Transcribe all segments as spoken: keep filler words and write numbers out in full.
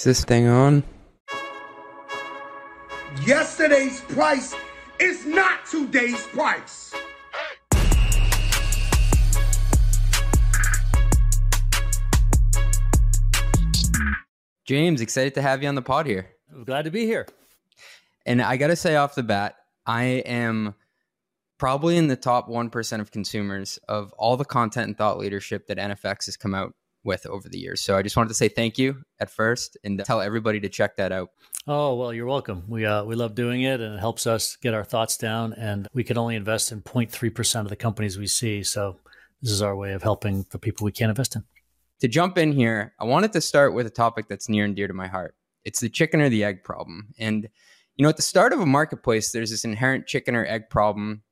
Is this thing on? Yesterday's price is not today's price. James, excited to have you on the pod here. Glad to be here. And I got to say off the bat, I am probably in the top one percent of consumers of all the content and thought leadership that N F X has come out with over the years. So I just wanted to say thank you at first and tell everybody to check that out. Oh, well, you're welcome. We uh, we love doing it, and it helps us get our thoughts down, and we can only invest in zero point three percent of the companies we see. So this is our way of helping the people we can't invest in. To jump in here, I wanted to start with a topic that's near and dear to my heart. It's the chicken or the egg problem. And, you know, at the start of a marketplace, there's this inherent chicken or egg problem.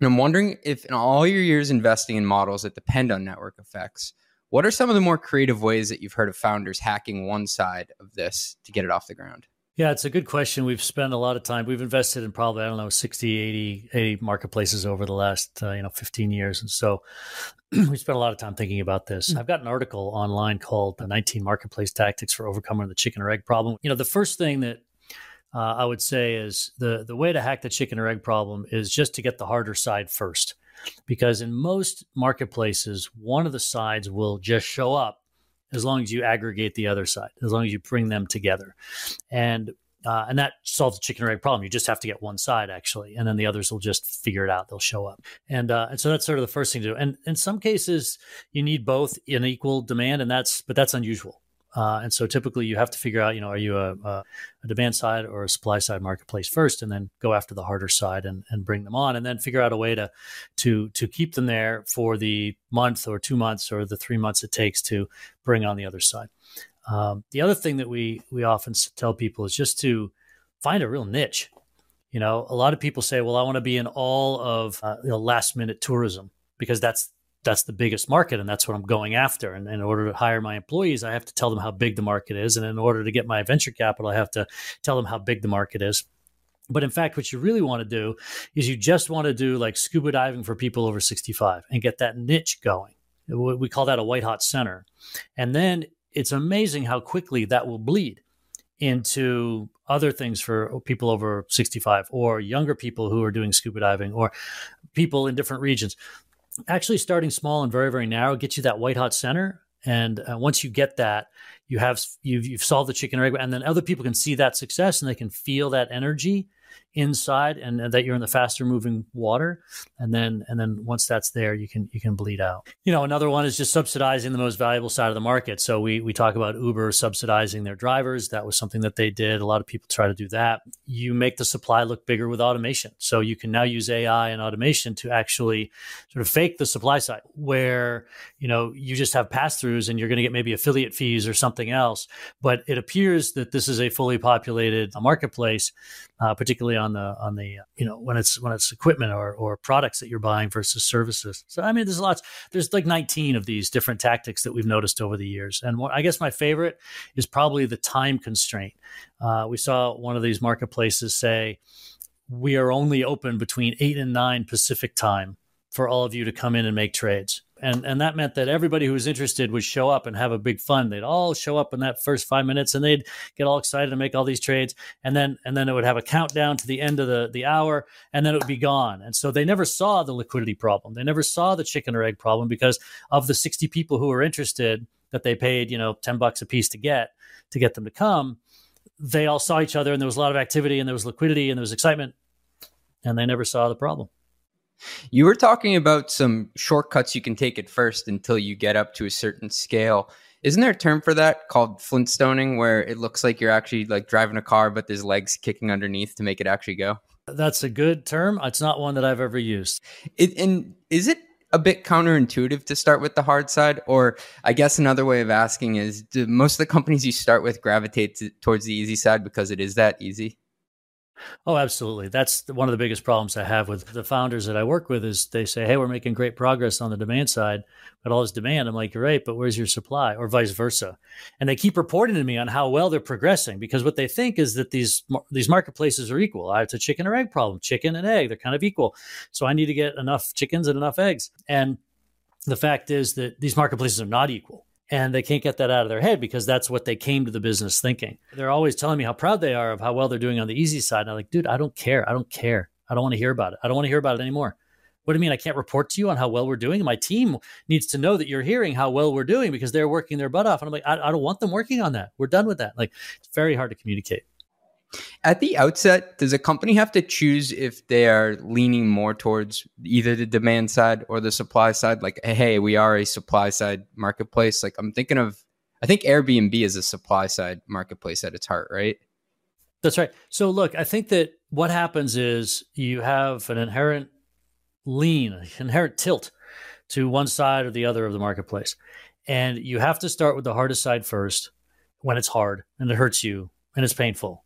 And I'm wondering if in all your years investing in models that depend on network effects, what are some of the more creative ways that you've heard of founders hacking one side of this to get it off the ground? Yeah, it's a good question. We've spent a lot of time. We've invested in probably, I don't know, sixty, eighty, eighty marketplaces over the last, uh, you know, fifteen years. And so we spent a lot of time thinking about this. I've got an article online called nineteen Marketplace Tactics for Overcoming the Chicken or Egg Problem. You know, the first thing that uh, I would say is the, the way to hack the chicken or egg problem is just to get the harder side first. Because in most marketplaces, one of the sides will just show up as long as you aggregate the other side, as long as you bring them together. And uh, and that solves the chicken or egg problem. You just have to get one side, actually, and then the others will just figure it out. They'll show up. And uh, and so that's sort of the first thing to do. And in some cases, you need both in equal demand, and that's but that's unusual. Uh, and so typically you have to figure out, you know, are you a, a demand side or a supply side marketplace first, and then go after the harder side and, and bring them on, and then figure out a way to to to keep them there for the month or two months or the three months it takes to bring on the other side. Um, the other thing that we we often tell people is just to find a real niche. You know, a lot of people say, well, I want to be in all of uh, you know, last minute tourism because that's that's the biggest market and that's what I'm going after. And in order to hire my employees, I have to tell them how big the market is. And in order to get my venture capital, I have to tell them how big the market is. But in fact, what you really want to do is you just want to do like scuba diving for people over sixty-five and get that niche going. We call that a white hot center. And then it's amazing how quickly that will bleed into other things for people over sixty-five or younger people who are doing scuba diving or people in different regions. Actually starting small and very, very narrow gets you that white hot center. And uh, once you get that, you have, you've, you've solved the chicken or egg, and then other people can see that success and they can feel that energy inside and, and that you're in the faster moving water. And then, and then once that's there, you can, you can bleed out. You know, another one is just subsidizing the most valuable side of the market. So we, we talk about Uber subsidizing their drivers. That was something that they did. A lot of people try to do that. You make the supply look bigger with automation. So you can now use A I and automation to actually sort of fake the supply side where, you know, you just have pass-throughs and you're going to get maybe affiliate fees or something else. But it appears that this is a fully populated marketplace, uh, particularly on the, on the, you know, when it's, when it's equipment or, or products that you're buying versus services. So, I mean, there's lots, there's like nineteen of these different tactics that we've noticed over the years. And what, I guess my favorite is probably the time constraint. Uh, we saw one of these marketplaces say, we are only open between eight and nine Pacific time for all of you to come in and make trades. And and that meant that everybody who was interested would show up and have a big fun. They'd all show up in that first five minutes and they'd get all excited and make all these trades. And then and then it would have a countdown to the end of the, the hour, and then it would be gone. And so they never saw the liquidity problem. They never saw the chicken or egg problem because of the sixty people who were interested that they paid, you know, ten bucks a piece to get, to get them to come. They all saw each other and there was a lot of activity and there was liquidity and there was excitement, and they never saw the problem. You were talking about some shortcuts you can take at first until you get up to a certain scale. Isn't there a term for that called Flintstoning, where it looks like you're actually like driving a car, but there's legs kicking underneath to make it actually go? That's a good term. It's not one that I've ever used. It, and is it a bit counterintuitive to start with the hard side? Or I guess another way of asking is, do most of the companies you start with gravitate to, towards the easy side because it is that easy? Oh, absolutely. That's one of the biggest problems I have with the founders that I work with is they say, hey, we're making great progress on the demand side, but all this demand, I'm like, you're right, but where's your supply, or vice versa? And they keep reporting to me on how well they're progressing because what they think is that these, these marketplaces are equal. It's a chicken or egg problem, chicken and egg, they're kind of equal. So I need to get enough chickens and enough eggs. And the fact is that these marketplaces are not equal. And they can't get that out of their head because that's what they came to the business thinking. They're always telling me how proud they are of how well they're doing on the easy side. And I'm like, dude, I don't care. I don't care. I don't want to hear about it. I don't want to hear about it anymore. What do you mean I can't report to you on how well we're doing? My team needs to know that you're hearing how well we're doing because they're working their butt off. And I'm like, I, I don't want them working on that. We're done with that. Like, it's very hard to communicate. At the outset, does a company have to choose if they are leaning more towards either the demand side or the supply side? Like, hey, we are a supply side marketplace. Like I'm thinking of, I think Airbnb is a supply side marketplace at its heart, right? That's right. So look, I think that what happens is you have an inherent lean, inherent tilt to one side or the other of the marketplace. And you have to start with the hardest side first when it's hard and it hurts you and it's painful.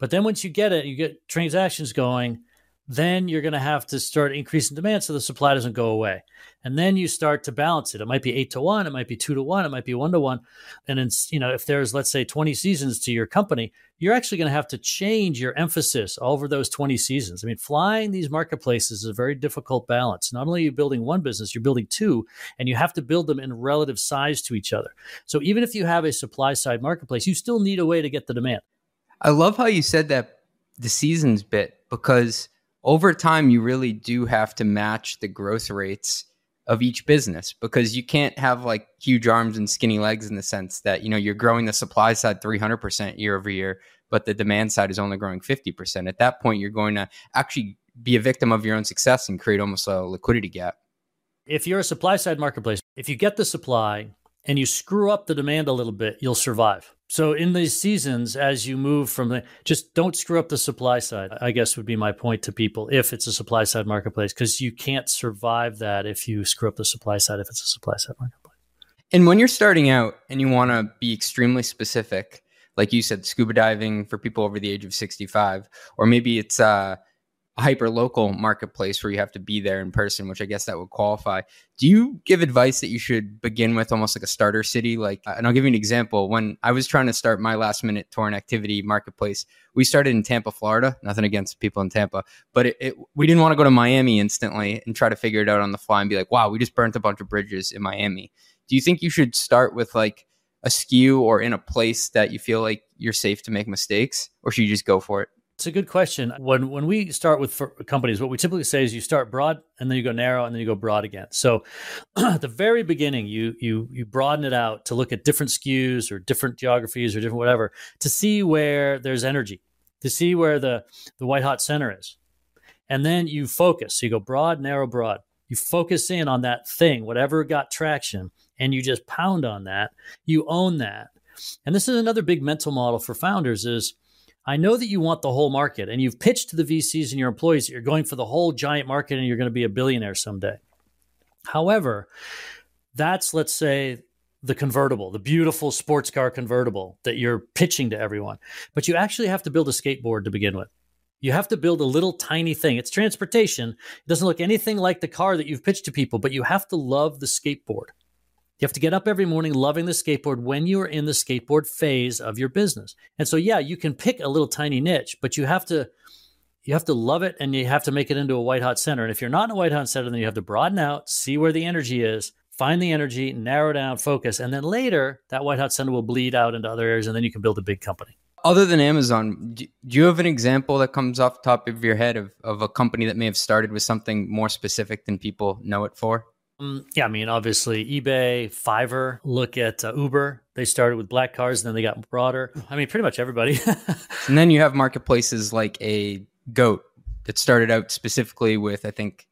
But then once you get it, you get transactions going, then you're going to have to start increasing demand so the supply doesn't go away. And then you start to balance it. It might be eight to one. It might be two to one. It might be one to one. And it's, you know, if there's, let's say, twenty seasons to your company, you're actually going to have to change your emphasis over those twenty seasons. I mean, flying these marketplaces is a very difficult balance. Not only are you building one business, you're building two, and you have to build them in relative size to each other. So even if you have a supply side marketplace, you still need a way to get the demand. I love how you said that the seasons bit, because over time, you really do have to match the growth rates of each business, because you can't have like huge arms and skinny legs in the sense that, you know, you're growing the supply side three hundred percent year over year, but the demand side is only growing fifty percent. At that point, you're going to actually be a victim of your own success and create almost a liquidity gap. If you're a supply side marketplace, if you get the supply and you screw up the demand a little bit, you'll survive. So in these seasons, as you move from the, just don't screw up the supply side, I guess would be my point to people if it's a supply side marketplace, because you can't survive that if you screw up the supply side, if it's a supply side marketplace. And when you're starting out and you want to be extremely specific, like you said, scuba diving for people over the age of sixty-five, or maybe it's a hyper local marketplace where you have to be there in person, which I guess that would qualify. Do you give advice that you should begin with almost like a starter city? Like, and I'll give you an example. When I was trying to start my last minute tour and activity marketplace, we started in Tampa, Florida, nothing against people in Tampa, but it, it, we didn't want to go to Miami instantly and try to figure it out on the fly and be like, wow, we just burnt a bunch of bridges in Miami. Do you think you should start with like a S K U or in a place that you feel like you're safe to make mistakes, or should you just go for it? It's a good question. When when we start with companies, what we typically say is you start broad and then you go narrow and then you go broad again. So at the very beginning, you you you broaden it out to look at different S K Us or different geographies or different whatever to see where there's energy, to see where the, the white hot center is. And then you focus. So you go broad, narrow, broad. You focus in on that thing, whatever got traction, and you just pound on that. You own that. And this is another big mental model for founders is, I know that you want the whole market and you've pitched to the V Cs and your employees that you're going for the whole giant market and you're going to be a billionaire someday. However, that's, let's say, the convertible, the beautiful sports car convertible that you're pitching to everyone. But you actually have to build a skateboard to begin with. You have to build a little tiny thing. It's transportation. It doesn't look anything like the car that you've pitched to people, but you have to love the skateboard. You have to get up every morning loving the skateboard when you are in the skateboard phase of your business. And so, yeah, you can pick a little tiny niche, but you have to you have to love it and you have to make it into a white hot center. And if you're not in a white hot center, then you have to broaden out, see where the energy is, find the energy, narrow down, focus. And then later that white hot center will bleed out into other areas and then you can build a big company. Other than Amazon, do you have an example that comes off the top of your head of, of a company that may have started with something more specific than people know it for? Um, yeah, I mean, obviously, eBay, Fiverr, look at uh, Uber. They started with black cars, and then they got broader. I mean, pretty much everybody. And then you have marketplaces like a Goat that started out specifically with, I think,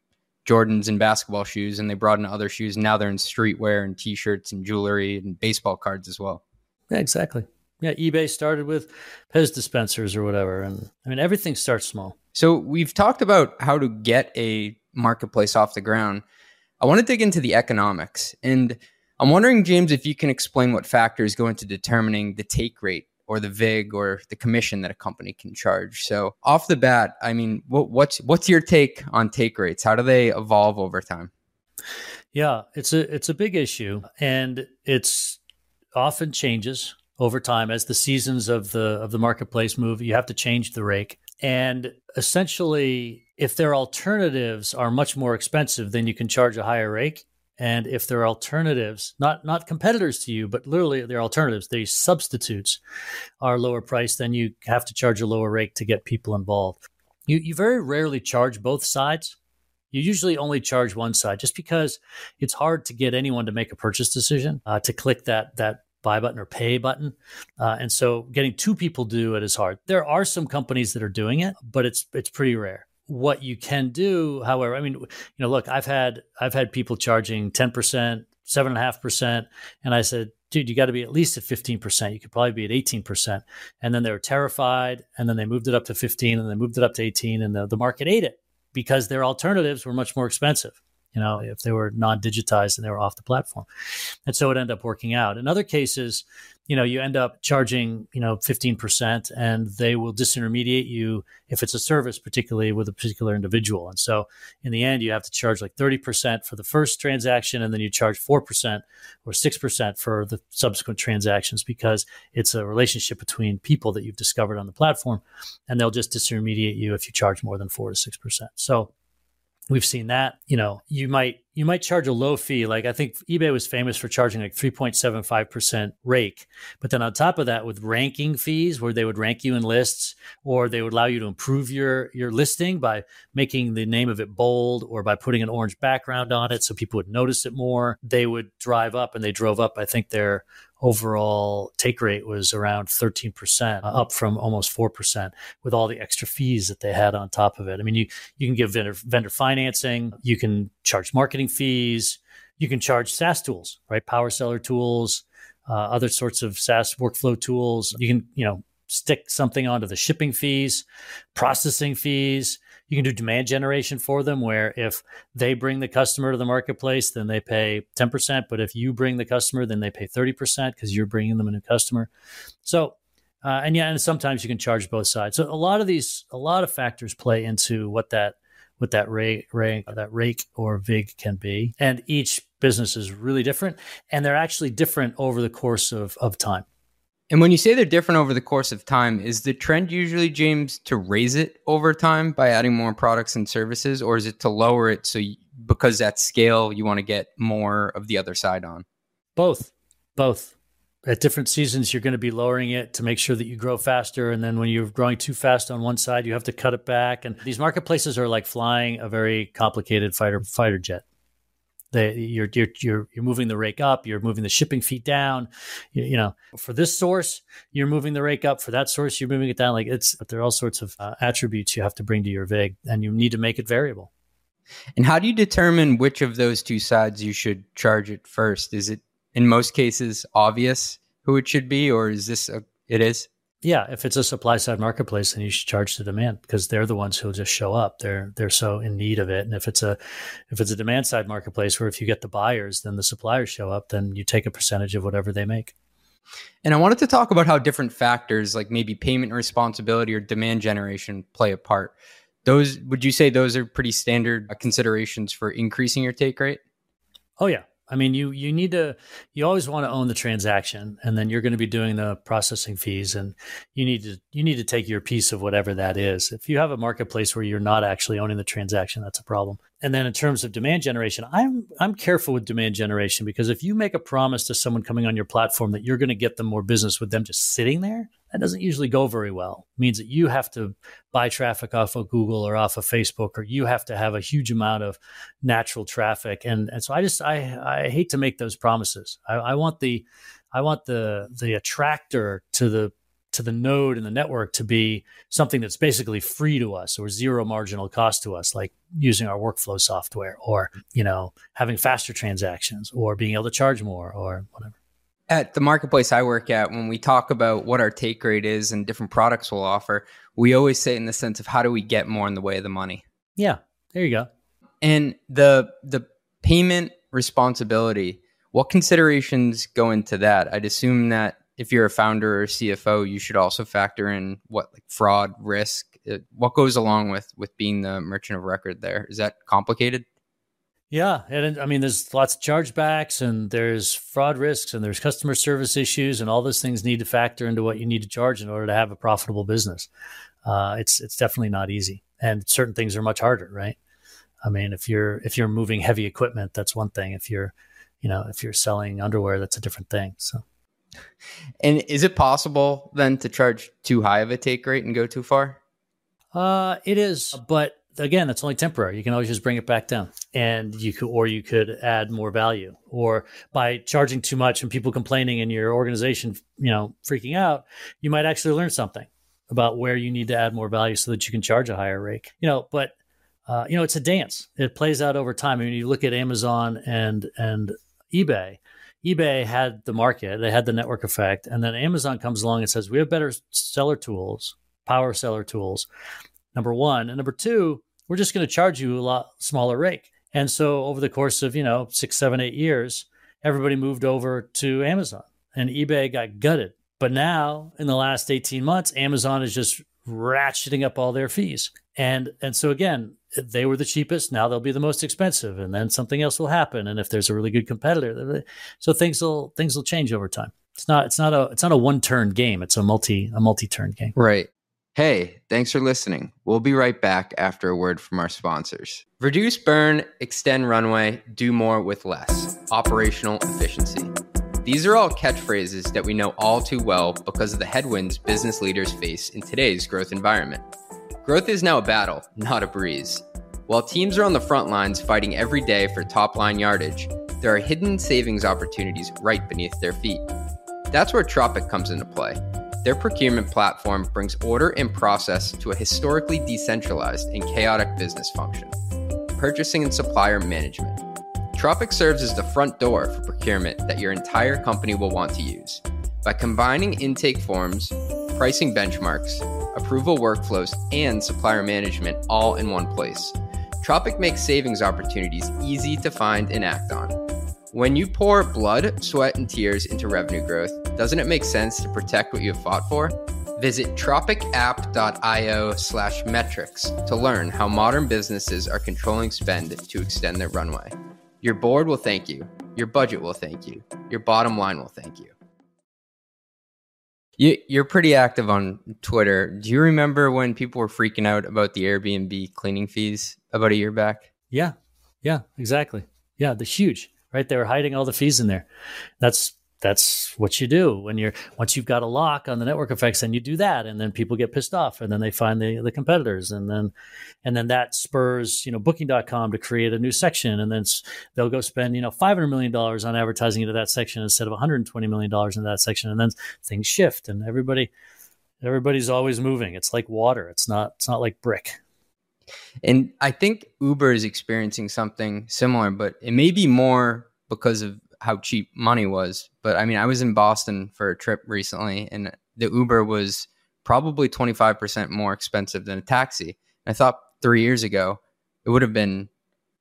Jordans and basketball shoes, and they brought in other shoes. And now they're in streetwear and T-shirts and jewelry and baseball cards as well. Yeah, exactly. Yeah, eBay started with Pez dispensers or whatever. And I mean, everything starts small. So we've talked about how to get a marketplace off the ground. I want to dig into the economics, and I'm wondering, James, if you can explain what factors go into determining the take rate or the vig or the commission that a company can charge. So off the bat, I mean, what, what's what's your take on take rates? How do they evolve over time? Yeah, it's a it's a big issue, and it's often changes over time as the seasons of the of the marketplace move. You have to change the rake, and essentially, if their alternatives are much more expensive, then you can charge a higher rate. And if they're alternatives, not not competitors to you, but literally they're alternatives, they substitutes are lower price, then you have to charge a lower rate to get people involved. You, you very rarely charge both sides. You usually only charge one side just because it's hard to get anyone to make a purchase decision, uh, to click that that buy button or pay button. Uh, and so getting two people to do it is hard. There are some companies that are doing it, but it's it's pretty rare. What you can do, however, I mean, you know, look, I've had I've had people charging ten percent, seven and a half percent, and I said, dude, you got to be at least at fifteen percent. You could probably be at eighteen percent. And then they were terrified, and then they moved it up to fifteen, and they moved it up to eighteen, and the, the market ate it because their alternatives were much more expensive, you know, if they were non-digitized and they were off the platform. And so it ended up working out. In other cases, you know, you end up charging, you know, fifteen percent, and they will disintermediate you if it's a service, particularly with a particular individual. And so in the end, you have to charge like thirty percent for the first transaction, and then you charge four percent or six percent for the subsequent transactions, because it's a relationship between people that you've discovered on the platform, and they'll just disintermediate you if you charge more than four to six percent. So we've seen that. You know, you might you might charge a low fee. Like I think eBay was famous for charging like three point seven five percent rake. But then on top of that, with ranking fees, where they would rank you in lists, or they would allow you to improve your your listing by making the name of it bold or by putting an orange background on it so people would notice it more, they would drive up, and they drove up. I think their overall take rate was around thirteen percent, up from almost four percent, with all the extra fees that they had on top of it. I mean, you you can give vendor, vendor financing, you can charge marketing fees, you can charge SaaS tools, right? Power seller tools, uh, other sorts of SaaS workflow tools. You can, you know, stick something onto the shipping fees, processing fees. You can do demand generation for them, where if they bring the customer to the marketplace, then they pay ten percent. But if you bring the customer, then they pay thirty percent because you're bringing them a new customer. So, uh, and yeah, and sometimes you can charge both sides. So a lot of these, a lot of factors play into what that, what that rake, rake, that rake or vig can be. And each business is really different, and they're actually different over the course of, of time. And when you say they're different over the course of time, is the trend usually, James, to raise it over time by adding more products and services, or is it to lower it so you, because at scale you want to get more of the other side on? Both, both. At different seasons, you're going to be lowering it to make sure that you grow faster. And then when you're growing too fast on one side, you have to cut it back. And these marketplaces are like flying a very complicated fighter fighter jet. They, you're, you're, you're, you're moving the rake up, you're moving the shipping fee down, you, you know, for this source, you're moving the rake up, for that source, you're moving it down. Like it's, but there are all sorts of uh, attributes you have to bring to your vig, and you need to make it variable. And how do you determine which of those two sides you should charge it first? Is it in most cases obvious who it should be, or is this, a, it is? Yeah, if it's a supply side marketplace, then you should charge the demand, because they're the ones who'll just show up. They're they're so in need of it. And if it's a if it's a demand side marketplace, where if you get the buyers, then the suppliers show up, then you take a percentage of whatever they make. And I wanted to talk about how different factors, like maybe payment responsibility or demand generation, play a part. Those, would you say those are pretty standard considerations for increasing your take rate? Oh yeah. I mean, you you need to, you always want to own the transaction, and then you're going to be doing the processing fees, and you need to, you need to take your piece of whatever that is. If you have a marketplace where you're not actually owning the transaction, that's a problem. And then in terms of demand generation, I'm, I'm careful with demand generation, because if you make a promise to someone coming on your platform that you're going to get them more business with them just sitting there, that doesn't usually go very well. It means that you have to buy traffic off of Google or off of Facebook, or you have to have a huge amount of natural traffic. And, and so I just, I, I hate to make those promises. I, I want the, I want the, the attractor to the, to the node and the network to be something that's basically free to us, or zero marginal cost to us, like using our workflow software, or, you know, having faster transactions, or being able to charge more, or whatever. At the marketplace I work at, when we talk about what our take rate is and different products we'll offer, we always say in the sense of, how do we get more in the way of the money? Yeah, there you go. And the the payment responsibility, what considerations go into that? I'd assume that if you're a founder or C F O, you should also factor in what, like fraud, risk, what goes along with, with being the merchant of record there. Is that complicated? Yeah. And I mean, there's lots of chargebacks, and there's fraud risks, and there's customer service issues, and all those things need to factor into what you need to charge in order to have a profitable business. Uh, it's, it's definitely not easy, and certain things are much harder, right? I mean, if you're if you're moving heavy equipment, that's one thing. If you're, you know, if you're selling underwear, that's a different thing. So, and is it possible then to charge too high of a take rate and go too far? Uh, it is, but again, it's only temporary. You can always just bring it back down, and you could, or you could add more value. Or by charging too much and people complaining and your organization, you know, freaking out, you might actually learn something about where you need to add more value so that you can charge a higher rate. You know, but uh, you know, it's a dance. It plays out over time. I mean, you look at Amazon and and eBay. eBay had the market, they had the network effect, and then Amazon comes along and says, "We have better seller tools, power seller tools." Number one. And number two, we're just going to charge you a lot smaller rake. And so over the course of, you know, six, seven, eight years, everybody moved over to Amazon and eBay got gutted. But now in the last eighteen months, Amazon is just ratcheting up all their fees. And and so again, they were the cheapest. Now they'll be the most expensive, and then something else will happen. And if there's a really good competitor, so things will things will change over time. It's not it's not a it's not a one turn game. It's a multi a multi turn game. Right. Hey, thanks for listening. We'll be right back after a word from our sponsors. Reduce burn, extend runway, do more with less. Operational efficiency. These are all catchphrases that we know all too well because of the headwinds business leaders face in today's growth environment. Growth is now a battle, not a breeze. While teams are on the front lines fighting every day for top-line yardage, there are hidden savings opportunities right beneath their feet. That's where Tropic comes into play. Their procurement platform brings order and process to a historically decentralized and chaotic business function, purchasing and supplier management. Tropic serves as the front door for procurement that your entire company will want to use. By combining intake forms, pricing benchmarks, approval workflows, and supplier management all in one place, Tropic makes savings opportunities easy to find and act on. When you pour blood, sweat, and tears into revenue growth, doesn't it make sense to protect what you have fought for? Visit tropicapp.io slash metrics to learn how modern businesses are controlling spend to extend their runway. Your board will thank you. Your budget will thank you. Your bottom line will thank you. you you're pretty active on Twitter. Do you remember when people were freaking out about the Airbnb cleaning fees about a year back? Yeah, yeah, exactly. Yeah, they're huge. Right, they were hiding all the fees in there. That's that's what you do when you're once you've got a lock on the network effects, then you do that, and then people get pissed off, and then they find the, the competitors, and then and then that spurs you know booking dot com to create a new section, and then they'll go spend you know five hundred million dollars on advertising into that section instead of one hundred twenty million dollars into that section, and then things shift, and everybody everybody's always moving. It's like water. It's not it's not like brick. And I think Uber is experiencing something similar, but it may be more because of how cheap money was. But I mean, I was in Boston for a trip recently, and the Uber was probably twenty-five percent more expensive than a taxi. And I thought three years ago, it would have been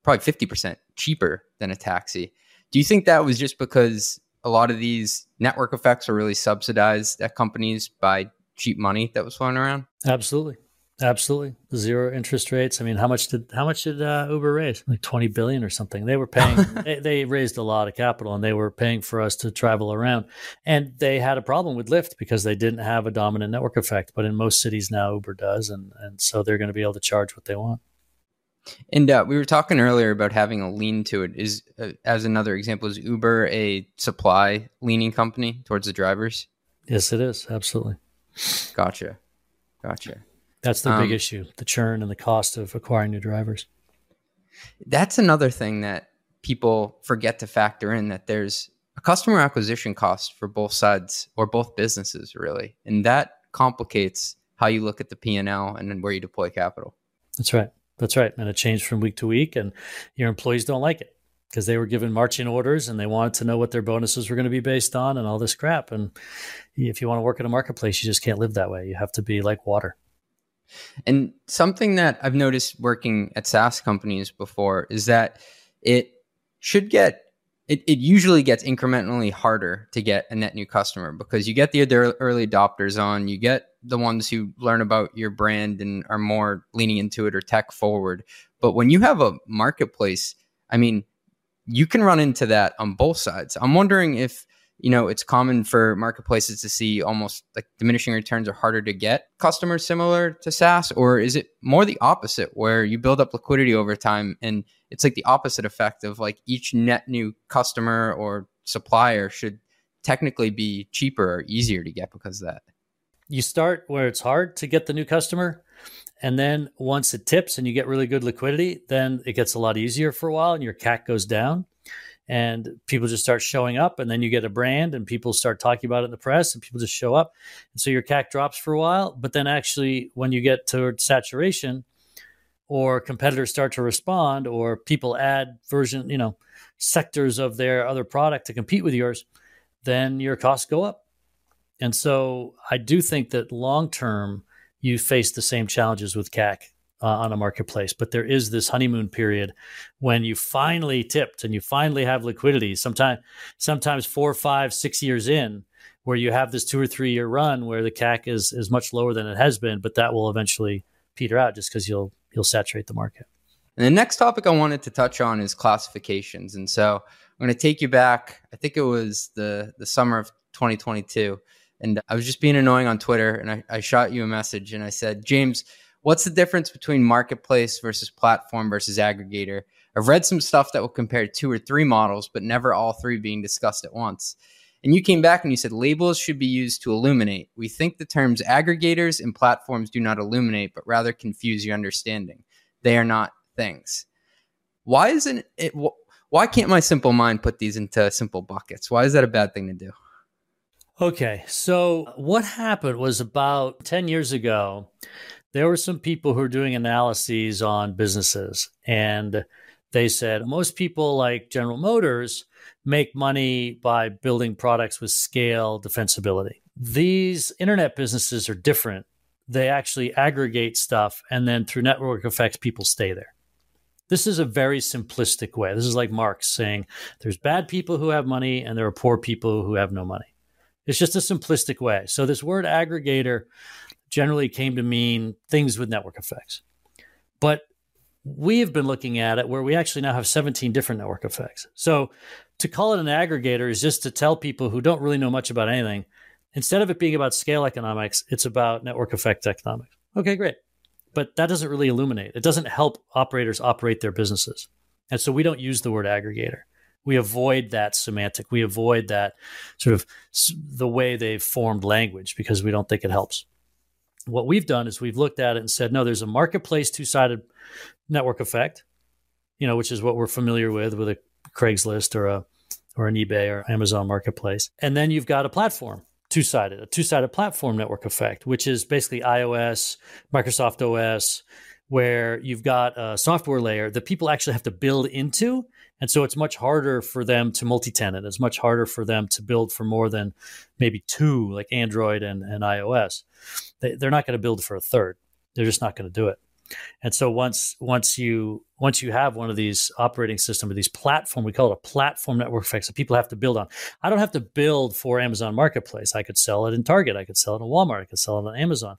probably fifty percent cheaper than a taxi. Do you think that was just because a lot of these network effects are really subsidized at companies by cheap money that was flowing around? Absolutely. Absolutely. Zero interest rates. I mean, how much did how much did uh, Uber raise? Like twenty billion or something. They were paying, they, they raised a lot of capital, and they were paying for us to travel around. And they had a problem with Lyft because they didn't have a dominant network effect. But in most cities now, Uber does. And, and so they're going to be able to charge what they want. And uh, we were talking earlier about having a lean to it. Is uh, as another example, is Uber a supply leaning company towards the drivers? Yes, it is. Absolutely. Gotcha. Gotcha. That's the um, big issue, the churn and the cost of acquiring new drivers. That's another thing that people forget to factor in, that there's a customer acquisition cost for both sides, or both businesses, really. And that complicates how you look at the P and L and then where you deploy capital. That's right. That's right. And it changed from week to week, and your employees don't like it because they were given marching orders and they wanted to know what their bonuses were going to be based on and all this crap. And if you want to work in a marketplace, you just can't live that way. You have to be like water. And something that I've noticed working at SaaS companies before is that it should get, it, it usually gets incrementally harder to get a net new customer, because you get the early adopters on, you get the ones who learn about your brand and are more leaning into it or tech forward. But when you have a marketplace, I mean, you can run into that on both sides. I'm wondering if you know, it's common for marketplaces to see almost like diminishing returns are harder to get customers similar to SaaS? Or is it more the opposite where you build up liquidity over time and it's like the opposite effect of like each net new customer or supplier should technically be cheaper or easier to get because of that? You start where it's hard to get the new customer. And then once it tips and you get really good liquidity, then it gets a lot easier for a while and your C A C goes down. And people just start showing up, and then you get a brand and people start talking about it in the press and people just show up. And so your C A C drops for a while, but then actually when you get toward saturation or competitors start to respond or people add version, you know, sectors of their other product to compete with yours, then your costs go up. And so I do think that long-term you face the same challenges with C A C. Uh, on a marketplace, but there is this honeymoon period when you finally tipped and you finally have liquidity. Sometimes, sometimes four, five, six years in, where you have this two or three year run where the C A C is is much lower than it has been, but that will eventually peter out just because you'll you'll saturate the market. And the next topic I wanted to touch on is classifications. And so I'm going to take you back. I think it was the the summer of twenty twenty-two, and I was just being annoying on Twitter, and I, I shot you a message, and I said, James, what's the difference between marketplace versus platform versus aggregator? I've read some stuff that will compare two or three models, but never all three being discussed at once. And you came back and you said, labels should be used to illuminate. We think the terms aggregators and platforms do not illuminate, but rather confuse your understanding. They are not things. Why isn't it? Why can't my simple mind put these into simple buckets? Why is that a bad thing to do? Okay, so what happened was about ten years ago, there were some people who were doing analyses on businesses, and they said most people like General Motors make money by building products with scale, defensibility. These internet businesses are different. They actually aggregate stuff, and then through network effects, people stay there. This is a very simplistic way. This is like Marx saying there's bad people who have money and there are poor people who have no money. It's just a simplistic way. So this word aggregator generally came to mean things with network effects. But we have been looking at it where we actually now have seventeen different network effects. So to call it an aggregator is just to tell people who don't really know much about anything, instead of it being about scale economics, it's about network effect economics. Okay, great. But that doesn't really illuminate. It doesn't help operators operate their businesses. And so we don't use the word aggregator. We avoid that semantic. We avoid that sort of the way they've formed language because we don't think it helps. What we've done is we've looked at it and said, no, there's a marketplace two-sided network effect, you know, which is what we're familiar with, with a Craigslist or a or an eBay or Amazon marketplace. And then you've got a platform two-sided, a two-sided platform network effect, which is basically iOS, Microsoft O S, where you've got a software layer that people actually have to build into. And so it's much harder for them to multi-tenant. It's much harder for them to build for more than maybe two, like Android and, and iOS. They, they're not going to build for a third. They're just not going to do it. And so once once you once you have one of these operating system or these platform, we call it a platform network effect, so people have to build on. I don't have to build for Amazon Marketplace. I could sell it in Target. I could sell it in Walmart. I could sell it on Amazon.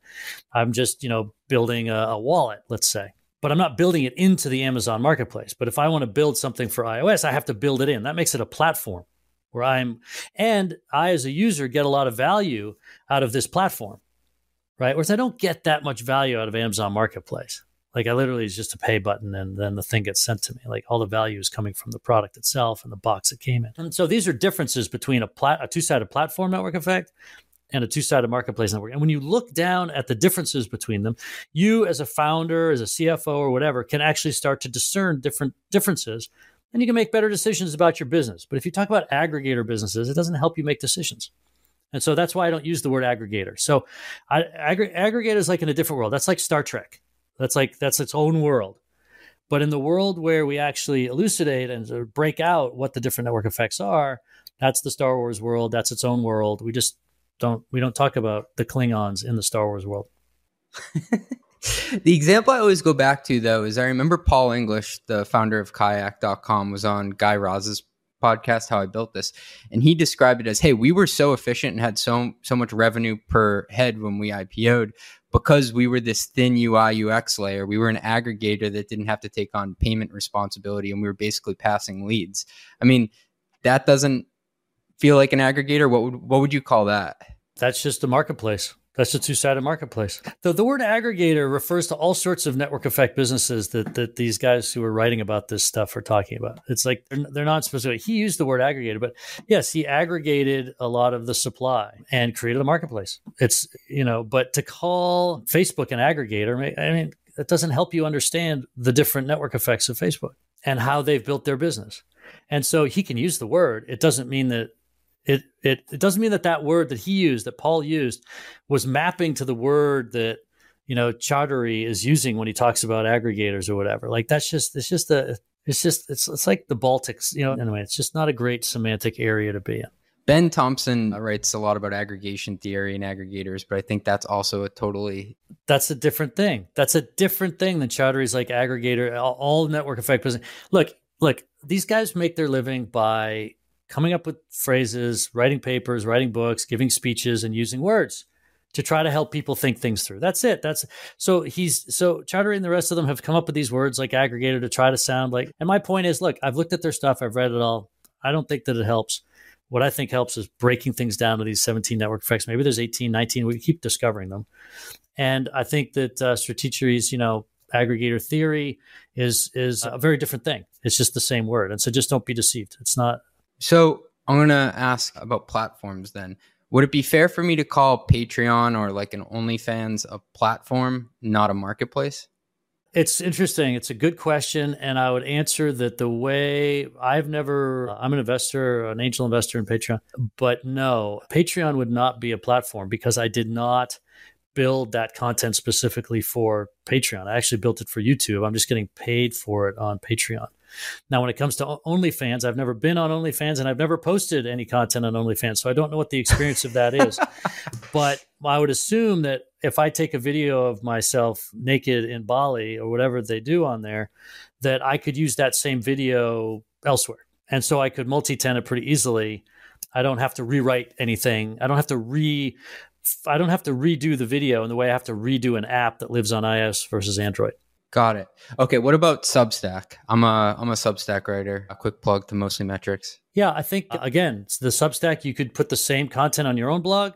I'm just, you know, building a, a wallet, let's say. But I'm not building it into the Amazon marketplace. But if I want to build something for iOS, I have to build it in. That makes it a platform where I'm, and I as a user get a lot of value out of this platform, right? Whereas I don't get that much value out of Amazon marketplace. Like I literally, it's just a pay button and then the thing gets sent to me. Like all the value is coming from the product itself and the box it came in. And so these are differences between a, plat- a two-sided platform network effect and a two-sided marketplace network. And when you look down at the differences between them, you as a founder, as a C F O or whatever, can actually start to discern different differences and you can make better decisions about your business. But if you talk about aggregator businesses, it doesn't help you make decisions. And so that's why I don't use the word aggregator. So I, aggr- aggregator is like in a different world. That's like Star Trek. That's like, that's its own world. But in the world where we actually elucidate and break out what the different network effects are, that's the Star Wars world. That's its own world. We just, Don't we don't talk about the Klingons in the Star Wars world. The example I always go back to, though, is I remember Paul English, the founder of Kayak dot com, was on Guy Raz's podcast, How I Built This. And he described it as, hey, we were so efficient and had so, so much revenue per head when we I P O'd because we were this thin U I U X layer. We were an aggregator that didn't have to take on payment responsibility, and we were basically passing leads. I mean, that doesn't feel like an aggregator? What would what would you call that? That's just a marketplace. That's the two-sided marketplace. The, the word aggregator refers to all sorts of network effect businesses that that these guys who are writing about this stuff are talking about. It's like they're, they're not specific. He used the word aggregator, but yes, he aggregated a lot of the supply and created a marketplace. It's, you know, but to call Facebook an aggregator, I mean, that doesn't help you understand the different network effects of Facebook and how they've built their business. And so he can use the word. It doesn't mean that It, it it doesn't mean that that word that he used, that Paul used, was mapping to the word that, you know, Chaudhary is using when he talks about aggregators or whatever. Like that's just, it's just a, it's just, it's it's like the Baltics, you know, anyway, it's just not a great semantic area to be in. Ben Thompson writes a lot about aggregation theory and aggregators, but I think that's also a totally... That's a different thing. That's a different thing than Chaudhary's like aggregator, all, all network effect business. Look, look, these guys make their living by coming up with phrases, writing papers, writing books, giving speeches, and using words to try to help people think things through. That's it. That's so he's so Chaudhary and the rest of them have come up with these words like aggregator to try to sound like. And my point is, look, I've looked at their stuff. I've read it all. I don't think that it helps. What I think helps is breaking things down to these seventeen network effects. Maybe there's eighteen, nineteen. We keep discovering them. And I think that uh, Stratechery's, you know, aggregator theory is is a very different thing. It's just the same word. And so just don't be deceived. It's not. So I'm going to ask about platforms then. Would it be fair for me to call Patreon or like an OnlyFans a platform, not a marketplace? It's interesting. It's a good question. And I would answer that the way I've never, I'm an investor, an angel investor in Patreon, but no, Patreon would not be a platform because I did not build that content specifically for Patreon. I actually built it for YouTube. I'm just getting paid for it on Patreon. Now, when it comes to OnlyFans, I've never been on OnlyFans and I've never posted any content on OnlyFans. So I don't know what the experience of that is. But I would assume that if I take a video of myself naked in Bali or whatever they do on there, that I could use that same video elsewhere. And so I could multi-tenant pretty easily. I don't have to rewrite anything. I don't have to re... I don't have to redo the video in the way I have to redo an app that lives on iOS versus Android. Got it. Okay. What about Substack? I'm a, I'm a Substack writer. A quick plug to Mostly Metrics. Yeah. I think, again, the Substack, you could put the same content on your own blog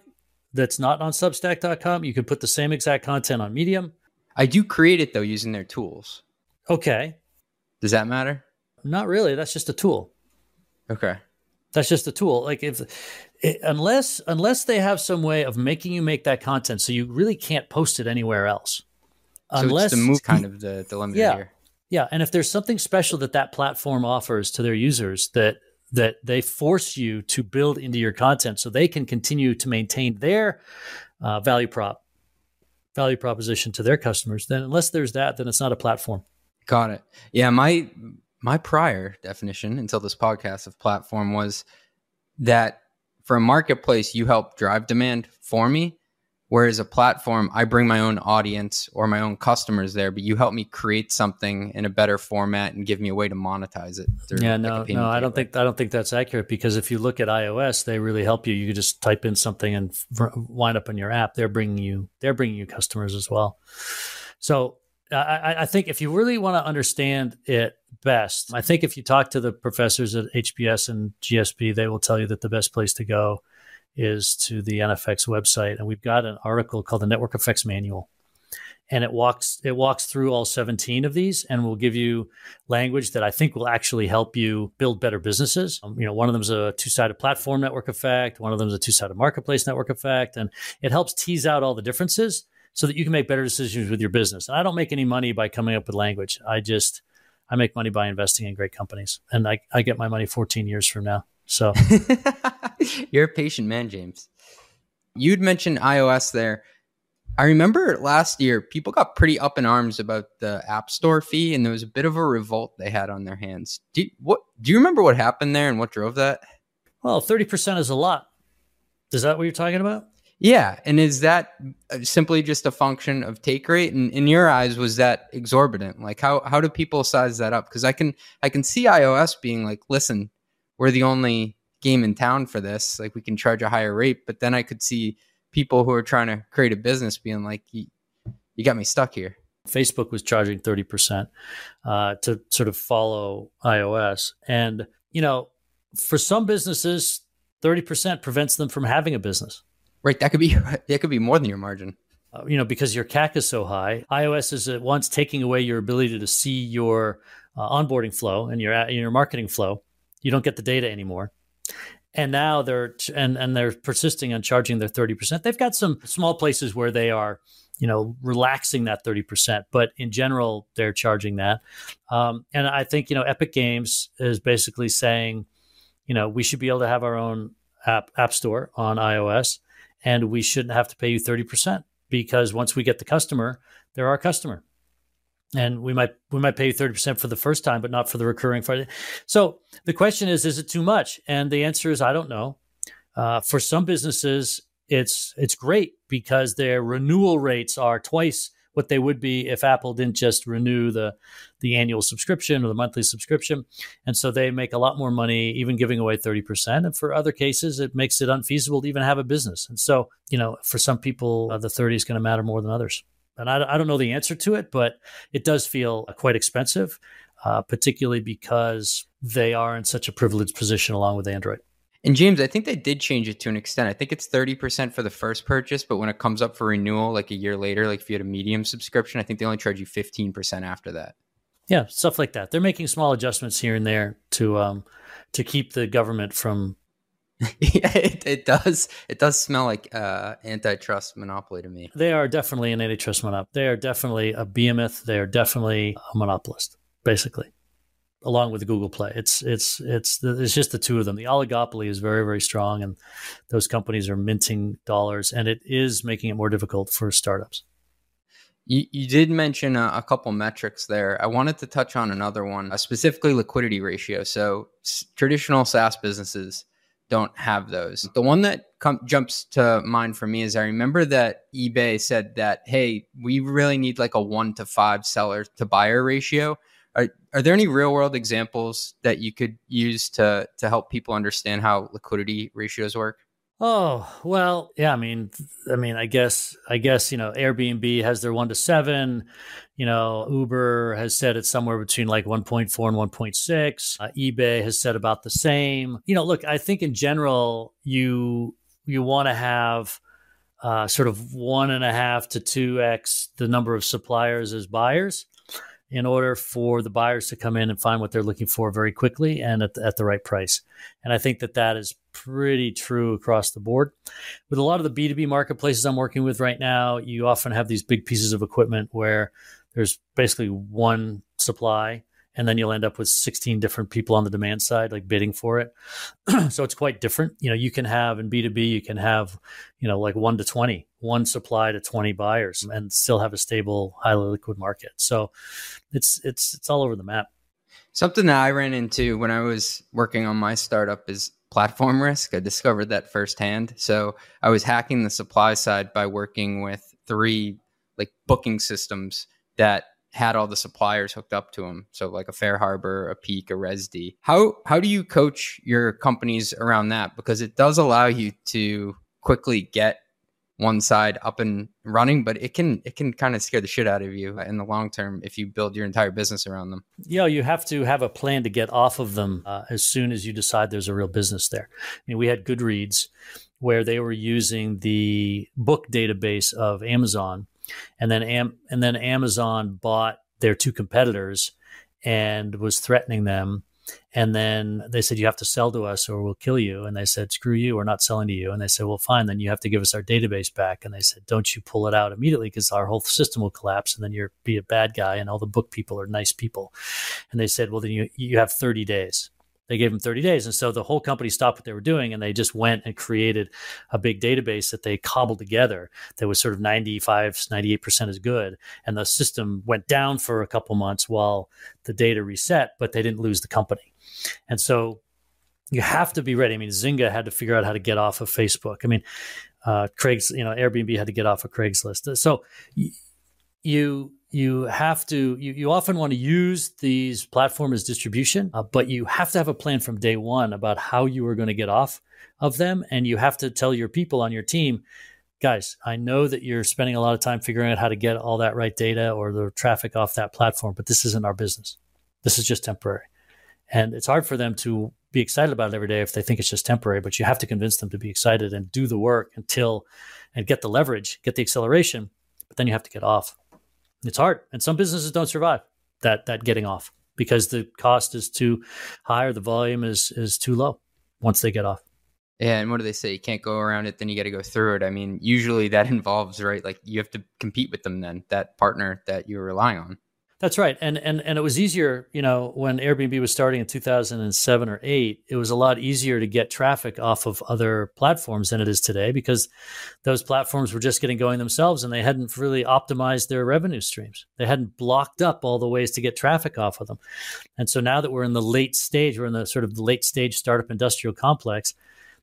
that's not on Substack dot com. You could put the same exact content on Medium. I do create it though, using their tools. Okay. Does that matter? Not really. That's just a tool. Okay. That's just a tool. Like if it, unless unless they have some way of making you make that content, so you really can't post it anywhere else. So unless it's the move kind of the, the limit yeah, here. Yeah, and if there's something special that that platform offers to their users that that they force you to build into your content, so they can continue to maintain their uh, value prop value proposition to their customers, then unless there's that, then it's not a platform. Got it. Yeah, my. My prior definition until this podcast of platform was that for a marketplace, you help drive demand for me, whereas a platform, I bring my own audience or my own customers there, but you help me create something in a better format and give me a way to monetize it. Through yeah, no, like no, I don't think I don't think that's accurate because if you look at iOS, they really help you. You just type in something and wind up in your app. They're bringing you they're bringing you customers as well. So I, I think if you really want to understand it best, I think if you talk to the professors at H B S and G S B, they will tell you that the best place to go is to the N F X website. And we've got an article called the Network Effects Manual. And it walks it walks through all seventeen of these and will give you language that I think will actually help you build better businesses. Um, you know, one of them is a two-sided platform network effect. One of them is a two-sided marketplace network effect. And it helps tease out all the differences so that you can make better decisions with your business. And I don't make any money by coming up with language. I just, I make money by investing in great companies. And I, I get my money fourteen years from now. So you're a patient man, James. You'd mentioned iOS there. I remember last year, people got pretty up in arms about the App Store fee, and there was a bit of a revolt they had on their hands. Do you, what, do you remember what happened there and what drove that? Well, thirty percent is a lot. Is that what you're talking about? Yeah. And is that simply just a function of take rate? And in your eyes, was that exorbitant? Like how, how do people size that up? Cause I can, I can see iOS being like, listen, we're the only game in town for this. Like we can charge a higher rate, but then I could see people who are trying to create a business being like, you, you got me stuck here. Facebook was charging thirty percent uh, to sort of follow iOS. And, you know, for some businesses, thirty percent prevents them from having a business. Right. That could be, that could be more than your margin. Uh, you know, because your C A C is so high, iOS is at once taking away your ability to see your uh, onboarding flow and your your marketing flow. You don't get the data anymore. And now they're and and they're persisting on charging their thirty percent. They've got some small places where they are, you know, relaxing that thirty percent, but in general, they're charging that. Um, and I think, you know, Epic Games is basically saying, you know, we should be able to have our own app app store on iOS, and we shouldn't have to pay you thirty percent, because once we get the customer, they're our customer, and we might we might pay you thirty percent for the first time, but not for the recurring. So the question is, is it too much? And the answer is, I don't know. Uh, for some businesses, it's it's great because their renewal rates are twice what they would be if Apple didn't just renew the the annual subscription or the monthly subscription. And so they make a lot more money even giving away thirty percent. And for other cases, it makes it unfeasible to even have a business. And so, you know, for some people, uh, the thirty is going to matter more than others. And I, I don't know the answer to it, but it does feel quite expensive, uh, particularly because they are in such a privileged position along with Android. And James, I think they did change it to an extent. I think it's thirty percent for the first purchase, but when it comes up for renewal, like a year later, like if you had a medium subscription, I think they only charge you fifteen percent after that. Yeah, stuff like that. They're making small adjustments here and there to um, to keep the government from... yeah, it, it does. It does smell like uh, antitrust monopoly to me. They are definitely an antitrust monopoly. They are definitely a behemoth. They are definitely a monopolist, basically. Along with Google Play, it's it's it's the, it's just the two of them. The oligopoly is very very strong, and those companies are minting dollars, and it is making it more difficult for startups. You, you did mention a, a couple metrics there. I wanted to touch on another one, uh, specifically liquidity ratio. So s- traditional SaaS businesses don't have those. The one that com- jumps to mind for me is I remember that eBay said that, hey, we really need like a one to five seller to buyer ratio. Are, are there any real world examples that you could use to to help people understand how liquidity ratios work? Oh, well, yeah, I mean, I mean, I guess, I guess, you know, Airbnb has their one to seven, you know, Uber has said it's somewhere between like one point four and one point six. Uh, eBay has said about the same. You know, look, I think in general, you, you want to have uh, sort of one and a half to two X the number of suppliers as buyers, in order for the buyers to come in and find what they're looking for very quickly and at the, at the right price. And I think that that is pretty true across the board. With a lot of the B two B marketplaces I'm working with right now, you often have these big pieces of equipment where there's basically one supply, and then you'll end up with sixteen different people on the demand side, like bidding for it. So it's quite different. You know, you can have in B two B, you can have, you know, like one to twenty, one supply to twenty buyers, and still have a stable, highly liquid market. So it's, it's, it's all over the map. Something that I ran into when I was working on my startup is platform risk. I discovered that firsthand. So I was hacking the supply side by working with three like booking systems that had all the suppliers hooked up to them. So like a Fair Harbor, a Peak, a ResD. How how do you coach your companies around that? Because it does allow you to quickly get one side up and running, but it can it can kind of scare the shit out of you in the long term if you build your entire business around them. Yeah, you know, you have to have a plan to get off of them uh, as soon as you decide there's a real business there. I mean, we had Goodreads where they were using the book database of Amazon. And then, Am- and then Amazon bought their two competitors and was threatening them. And then they said, you have to sell to us or we'll kill you. And they said, screw you, we're not selling to you. And they said, well, fine, then you have to give us our database back. And they said, don't you pull it out immediately because our whole system will collapse and then you'll be a bad guy and all the book people are nice people. And they said, well, then you, you have thirty days. They gave them thirty days. And so the whole company stopped what they were doing and they just went and created a big database that they cobbled together that was sort of ninety-five, ninety-eight percent as good. And the system went down for a couple months while the data reset, but they didn't lose the company. And so you have to be ready. I mean, Zynga had to figure out how to get off of Facebook. I mean, uh, Craig's, you know, Airbnb had to get off of Craigslist. So you... You have to, you, you often want to use these platforms as distribution, uh, but you have to have a plan from day one about how you are going to get off of them. And you have to tell your people on your team, guys, I know that you're spending a lot of time figuring out how to get all that right data or the traffic off that platform, but this isn't our business. This is just temporary. And it's hard for them to be excited about it every day if they think it's just temporary, but you have to convince them to be excited and do the work until, and get the leverage, get the acceleration, but then you have to get off. It's hard. And some businesses don't survive that, that getting off because the cost is too high or the volume is, is too low once they get off. Yeah. And what do they say? You can't go around it. Then you got to go through it. I mean, usually that involves, right? Like you have to compete with them then, that partner that you're relying on. That's right. And, and, and it was easier, you know, when Airbnb was starting in two thousand seven or eight, it was a lot easier to get traffic off of other platforms than it is today because those platforms were just getting going themselves and they hadn't really optimized their revenue streams. They hadn't blocked up all the ways to get traffic off of them. And so now that we're in the late stage, we're in the sort of the late stage startup industrial complex,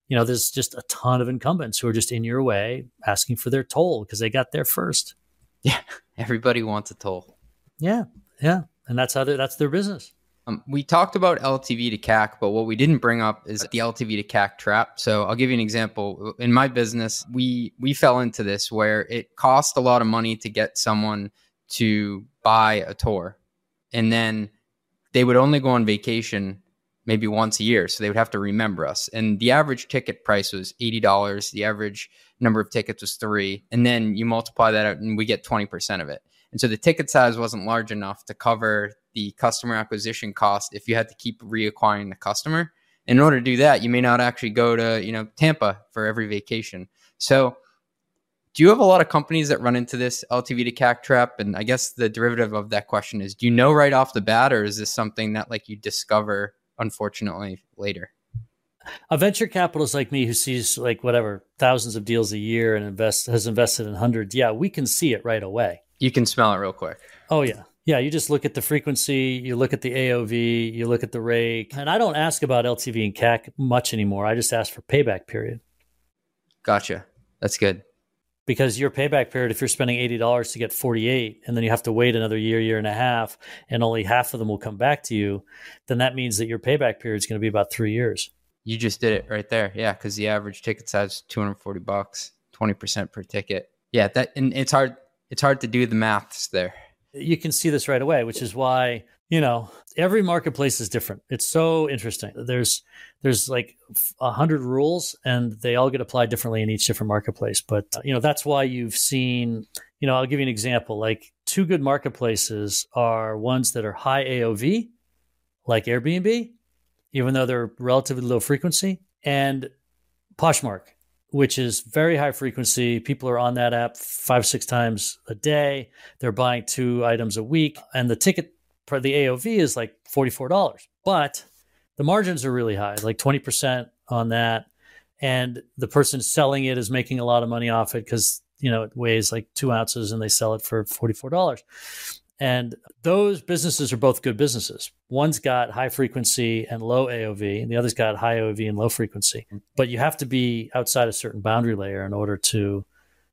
you know, there's just a ton of incumbents who are just in your way asking for their toll because they got there first. Yeah. Everybody wants a toll. Yeah. Yeah. And that's how they, that's their business. Um, we talked about L T V to C A C, but what we didn't bring up is the L T V to C A C trap. So I'll give you an example. In my business, we, we fell into this where it cost a lot of money to get someone to buy a tour. And then they would only go on vacation maybe once a year. So they would have to remember us. And the average ticket price was eighty dollars. The average number of tickets was three. And then you multiply that out and we get twenty percent of it. And so the ticket size wasn't large enough to cover the customer acquisition cost if you had to keep reacquiring the customer. In order to do that, you may not actually go to, you know, Tampa for every vacation. So do you have a lot of companies that run into this L T V to C A C trap? And I guess the derivative of that question is, do you know right off the bat, or is this something that like you discover, unfortunately, later? A venture capitalist like me who sees like whatever, thousands of deals a year and invest has invested in hundreds. Yeah, we can see it right away. You can smell it real quick. Oh, yeah. Yeah. You just look at the frequency, you look at the A O V, you look at the rake. And I don't ask about L T V and C A C much anymore. I just ask for payback period. Gotcha. That's good. Because your payback period, if you're spending eighty dollars to get forty-eight and then you have to wait another year, year and a half, and only half of them will come back to you, then that means that your payback period is going to be about three years. You just did it right there. Yeah. Because the average ticket size is two hundred forty bucks, twenty percent per ticket. Yeah. That, and it's hard. It's hard to do the maths there. You can see this right away, which is why, you know, every marketplace is different. It's so interesting. There's there's like a hundred rules and they all get applied differently in each different marketplace. But, you know, that's why you've seen, you know, I'll give you an example. Like two good marketplaces are ones that are high A O V, like Airbnb, even though they're relatively low frequency, and Poshmark, which is very high frequency. People are on that app five, six times a day. They're buying two items a week. And the ticket for the A O V is like forty-four dollars. But the margins are really high, like twenty percent on that. And the person selling it is making a lot of money off it because, you know, it weighs like two ounces and they sell it for forty-four dollars. And those businesses are both good businesses. One's got high frequency and low A O V, and the other's got high A O V and low frequency. But you have to be outside a certain boundary layer in order to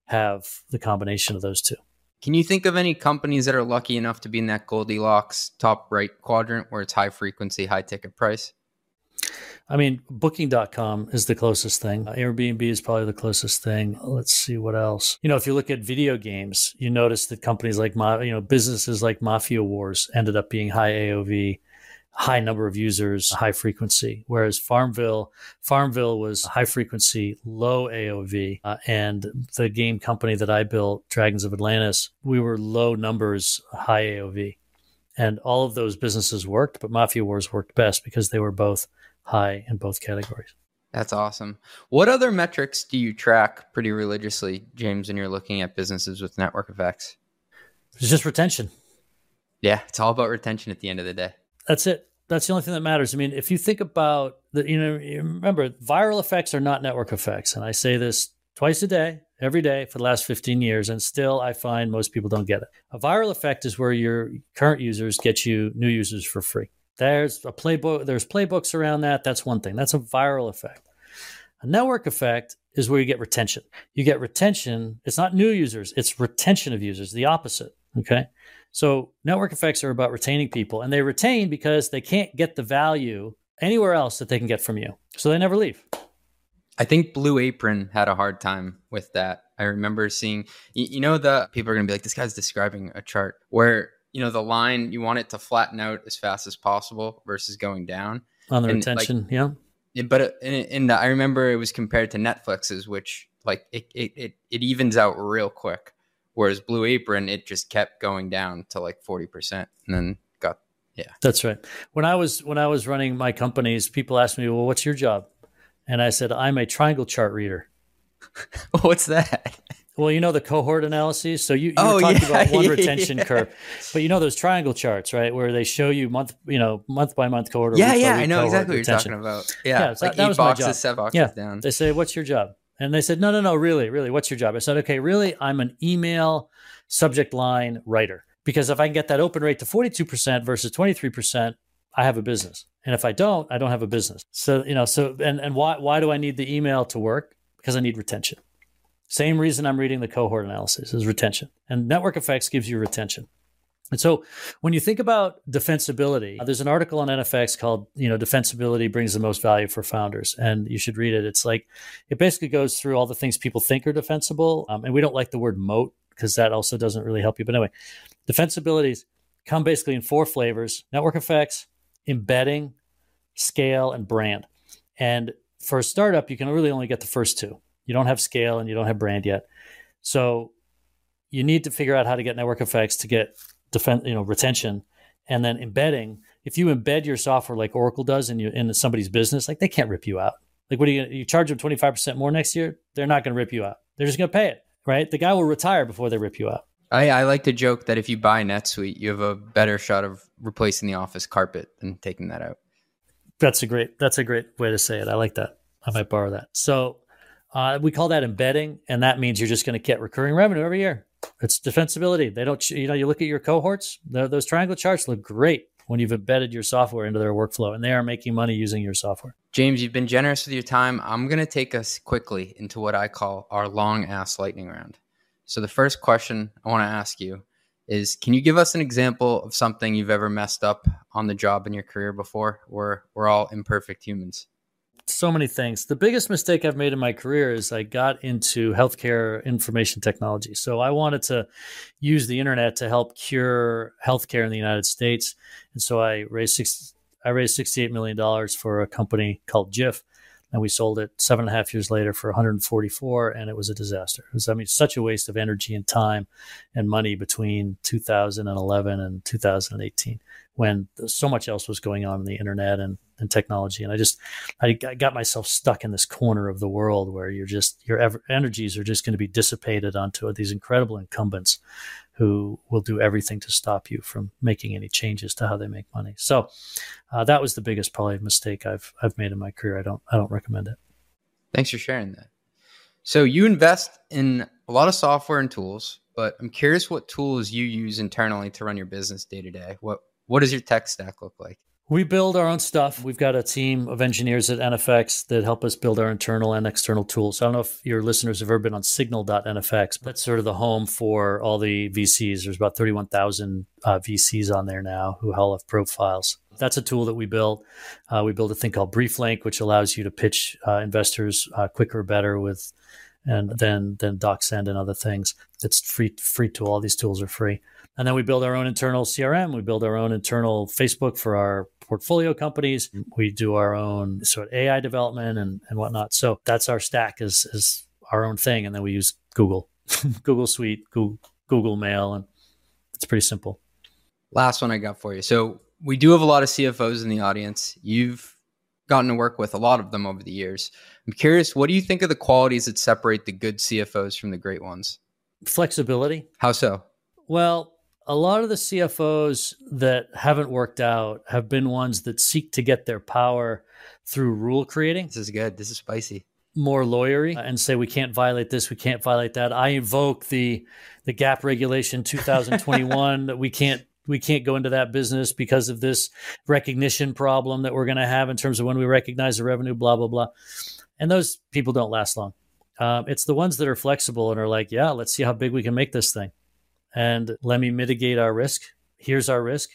have the combination of those two. Can you think of any companies that are lucky enough to be in that Goldilocks top right quadrant where it's high frequency, high ticket price? I mean, booking dot com is the closest thing. Airbnb is probably the closest thing. Let's see what else. You know, if you look at video games, you notice that companies like, you know, businesses like Mafia Wars ended up being high A O V, high number of users, high frequency. Whereas Farmville, Farmville was high frequency, low A O V. Uh, and the game company that I built, Dragons of Atlantis, we were low numbers, high A O V. And all of those businesses worked, but Mafia Wars worked best because they were both high in both categories. That's awesome. What other metrics do you track pretty religiously, James, when you're looking at businesses with network effects? It's just retention. Yeah, it's all about retention at the end of the day. That's it. That's the only thing that matters. I mean, if you think about, the, you know, remember, viral effects are not network effects. And I say this twice a day, every day for the last fifteen years. And still I find most people don't get it. A viral effect is where your current users get you new users for free. There's a playbook. There's playbooks around that. That's one thing. That's a viral effect. A network effect is where you get retention. You get retention. It's not new users. It's retention of users, the opposite. Okay. So network effects are about retaining people, and they retain because they can't get the value anywhere else that they can get from you. So they never leave. I think Blue Apron had a hard time with that. I remember seeing, you know, the people are going to be like, this guy's describing a chart where you know, the line, you want it to flatten out as fast as possible versus going down on the and retention. Like, yeah. It, but it, in, in the, I remember it was compared to Netflix's, which like it, it, it, it evens out real quick. Whereas Blue Apron, it just kept going down to like forty percent and then got, yeah. That's right. When I was, when I was running my companies, people asked me, well, what's your job? And I said, I'm a triangle chart reader. What's that? Well, you know, the cohort analyses. So you, you oh, were talking yeah. about one retention yeah. curve, but you know, those triangle charts, right? Where they show you month, you know, month by month cohort. Or yeah. Yeah. I know exactly what retention. You're talking about. Yeah. yeah it's like that, eight that boxes, seven boxes yeah. down. They say, what's your job? And they said, no, no, no, really, really. What's your job? I said, okay, really, I'm an email subject line writer, because if I can get that open rate to forty-two percent versus twenty-three percent, I have a business. And if I don't, I don't have a business. So, you know, so, and, and why, why do I need the email to work? Because I need retention. Same reason I'm reading the cohort analysis is retention. And network effects gives you retention. And so when you think about defensibility, there's an article on N F X called, you know, defensibility brings the most value for founders. And you should read it. It's like, it basically goes through all the things people think are defensible. Um, and we don't like the word moat because that also doesn't really help you. But anyway, defensibilities come basically in four flavors: network effects, embedding, scale, and brand. And for a startup, you can really only get the first two. You don't have scale and you don't have brand yet. So you need to figure out how to get network effects to get defense, you know, retention, and then embedding. If you embed your software like Oracle does in you in somebody's business, like they can't rip you out. Like, what are you gonna, you charge them twenty-five percent more next year? They're not going to rip you out. They're just going to pay it, right? The guy will retire before they rip you out. I, I like to joke that if you buy NetSuite, you have a better shot of replacing the office carpet than taking that out. That's a great. That's a great way to say it. I like that. I might borrow that. So uh, we call that embedding, and that means you're just going to get recurring revenue every year. It's defensibility. They don't, you know, you look at your cohorts, those triangle charts look great when you've embedded your software into their workflow and they are making money using your software. James, you've been generous with your time. I'm going to take us quickly into what I call our long ass lightning round. So the first question I want to ask you is, can you give us an example of something you've ever messed up on the job in your career before? We're, we're all imperfect humans. So many things. The biggest mistake I've made in my career is I got into healthcare information technology. So I wanted to use the internet to help cure healthcare in the United States. And so I raised six, I raised sixty-eight million dollars for a company called Jiff, and we sold it seven and a half years later for one hundred forty-four, and it was a disaster. It was, I mean, such a waste of energy and time and money between two thousand eleven and two thousand eighteen, when so much else was going on in the internet and, and technology. And I just, I got myself stuck in this corner of the world where you're just, your ever, energies are just going to be dissipated onto these incredible incumbents who will do everything to stop you from making any changes to how they make money. So uh, that was the biggest probably mistake I've I've made in my career. I don't I don't recommend it. Thanks for sharing that. So you invest in a lot of software and tools, but I'm curious what tools you use internally to run your business day to day. What what does your tech stack look like? We build our own stuff. We've got a team of engineers at N F X that help us build our internal and external tools. I don't know if your listeners have ever been on signal dot N F X, but that's sort of the home for all the V Cs. There's about thirty-one thousand uh, V Cs on there now who all have profiles. That's a tool that we built. Uh, we built a thing called BriefLink, which allows you to pitch uh, investors uh, quicker, better with, and then then DocSend and other things. It's free free tool. All these tools are free. And then we build our own internal C R M. We build our own internal Facebook for our portfolio companies. We do our own sort of A I development and, and whatnot. So that's our stack, is is our own thing. And then we use Google, Google Suite, Google, Google Mail, and it's pretty simple. Last one I got for you. So we do have a lot of C F Os in the audience. You've gotten to work with a lot of them over the years. I'm curious, what do you think of the qualities that separate the good C F Os from the great ones? Flexibility. How so? Well, a lot of the C F Os that haven't worked out have been ones that seek to get their power through rule creating. This is good. This is spicy. More lawyery, and say, we can't violate this. We can't violate that. I invoke the the G A A P regulation two thousand twenty-one that we can't we can't go into that business because of this recognition problem that we're going to have in terms of when we recognize the revenue, blah, blah, blah. And those people don't last long. Um, it's the ones that are flexible and are like, yeah, let's see how big we can make this thing. And let me mitigate our risk. Here's our risk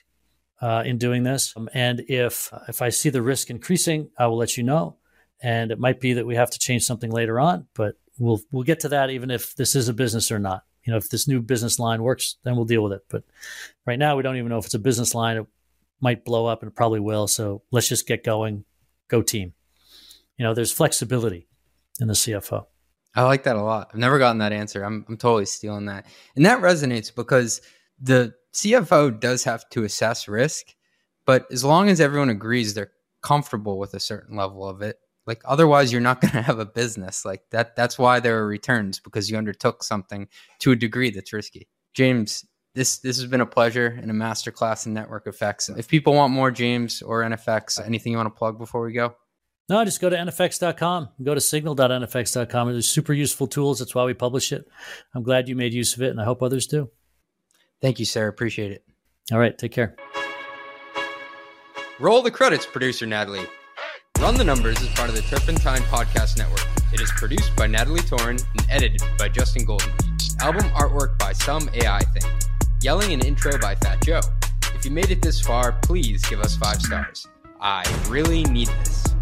uh, in doing this. Um, and if if I see the risk increasing, I will let you know. And it might be that we have to change something later on, but we'll we'll get to that even if this is a business or not. you know, if this new business line works, then we'll deal with it. But right now, we don't even know if it's a business line. It might blow up, and it probably will. So let's just get going. Go team. You know, there's flexibility in the C F O. I like that a lot. I've never gotten that answer. I'm I'm totally stealing that. And that resonates because the C F O does have to assess risk, but as long as everyone agrees they're comfortable with a certain level of it, like otherwise you're not going to have a business like that. That's why there are returns, because you undertook something to a degree that's risky. James, this this has been a pleasure and a masterclass in network effects. If people want more James or N F X, anything you want to plug before we go? No, just go to N F X dot com. Go to signal dot N F X dot com. There's super useful tools. That's why we publish it. I'm glad you made use of it, and I hope others do. Thank you, sir. Appreciate it. All right. Take care. Roll the credits, producer Natalie. Run the Numbers is part of the Turpentine Podcast Network. It is produced by Natalie Torin and edited by Justin Golden. Album artwork by Some A I Thing. Yelling and intro by Fat Joe. If you made it this far, please give us five stars. I really need this.